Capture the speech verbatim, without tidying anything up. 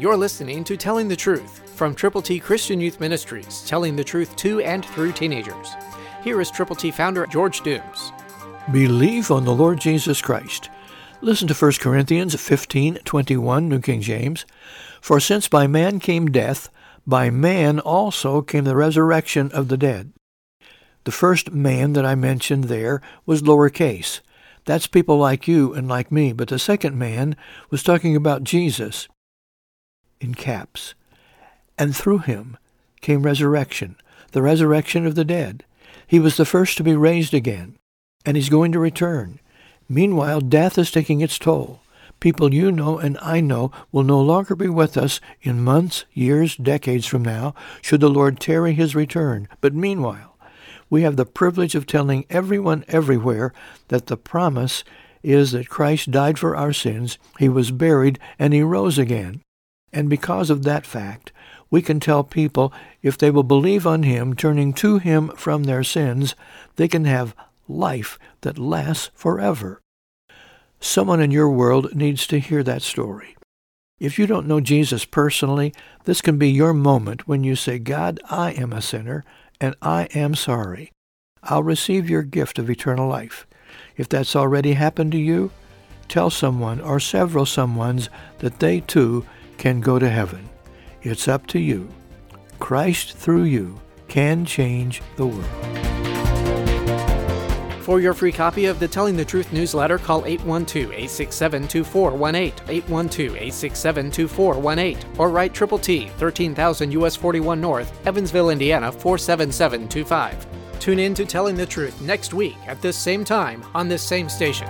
You're listening to Telling the Truth from Triple T Christian Youth Ministries, telling the truth to and through teenagers. Here is Triple T founder George Dooms. Believe on the Lord Jesus Christ. Listen to First Corinthians fifteen twenty-one, New King James. For since by man came death, by man also came the resurrection of the dead. The first man that I mentioned there was lowercase. That's people like you and like me. But the second man was talking about Jesus in caps. And through him came resurrection, the resurrection of the dead. He was the first to be raised again, and he's going to return. Meanwhile, death is taking its toll. People you know and I know will no longer be with us in months, years, decades from now, should the Lord tarry his return. But meanwhile, we have the privilege of telling everyone everywhere that the promise is that Christ died for our sins, he was buried, and he rose again. And because of that fact, we can tell people if they will believe on him, turning to him from their sins, they can have life that lasts forever. Someone in your world needs to hear that story. If you don't know Jesus personally, this can be your moment when you say, God, I am a sinner, and I am sorry. I'll receive your gift of eternal life. If that's already happened to you, tell someone or several someones that they too can go to heaven. It's up to you. Christ through you can change the world. For your free copy of the Telling the Truth newsletter, call eight one two, eight six seven, two four one eight, eight one two, eight six seven, two four one eight, or write Triple T, thirteen thousand U S forty-one North, Evansville, Indiana, four seven seven two five. Tune in to Telling the Truth next week at this same time on this same station.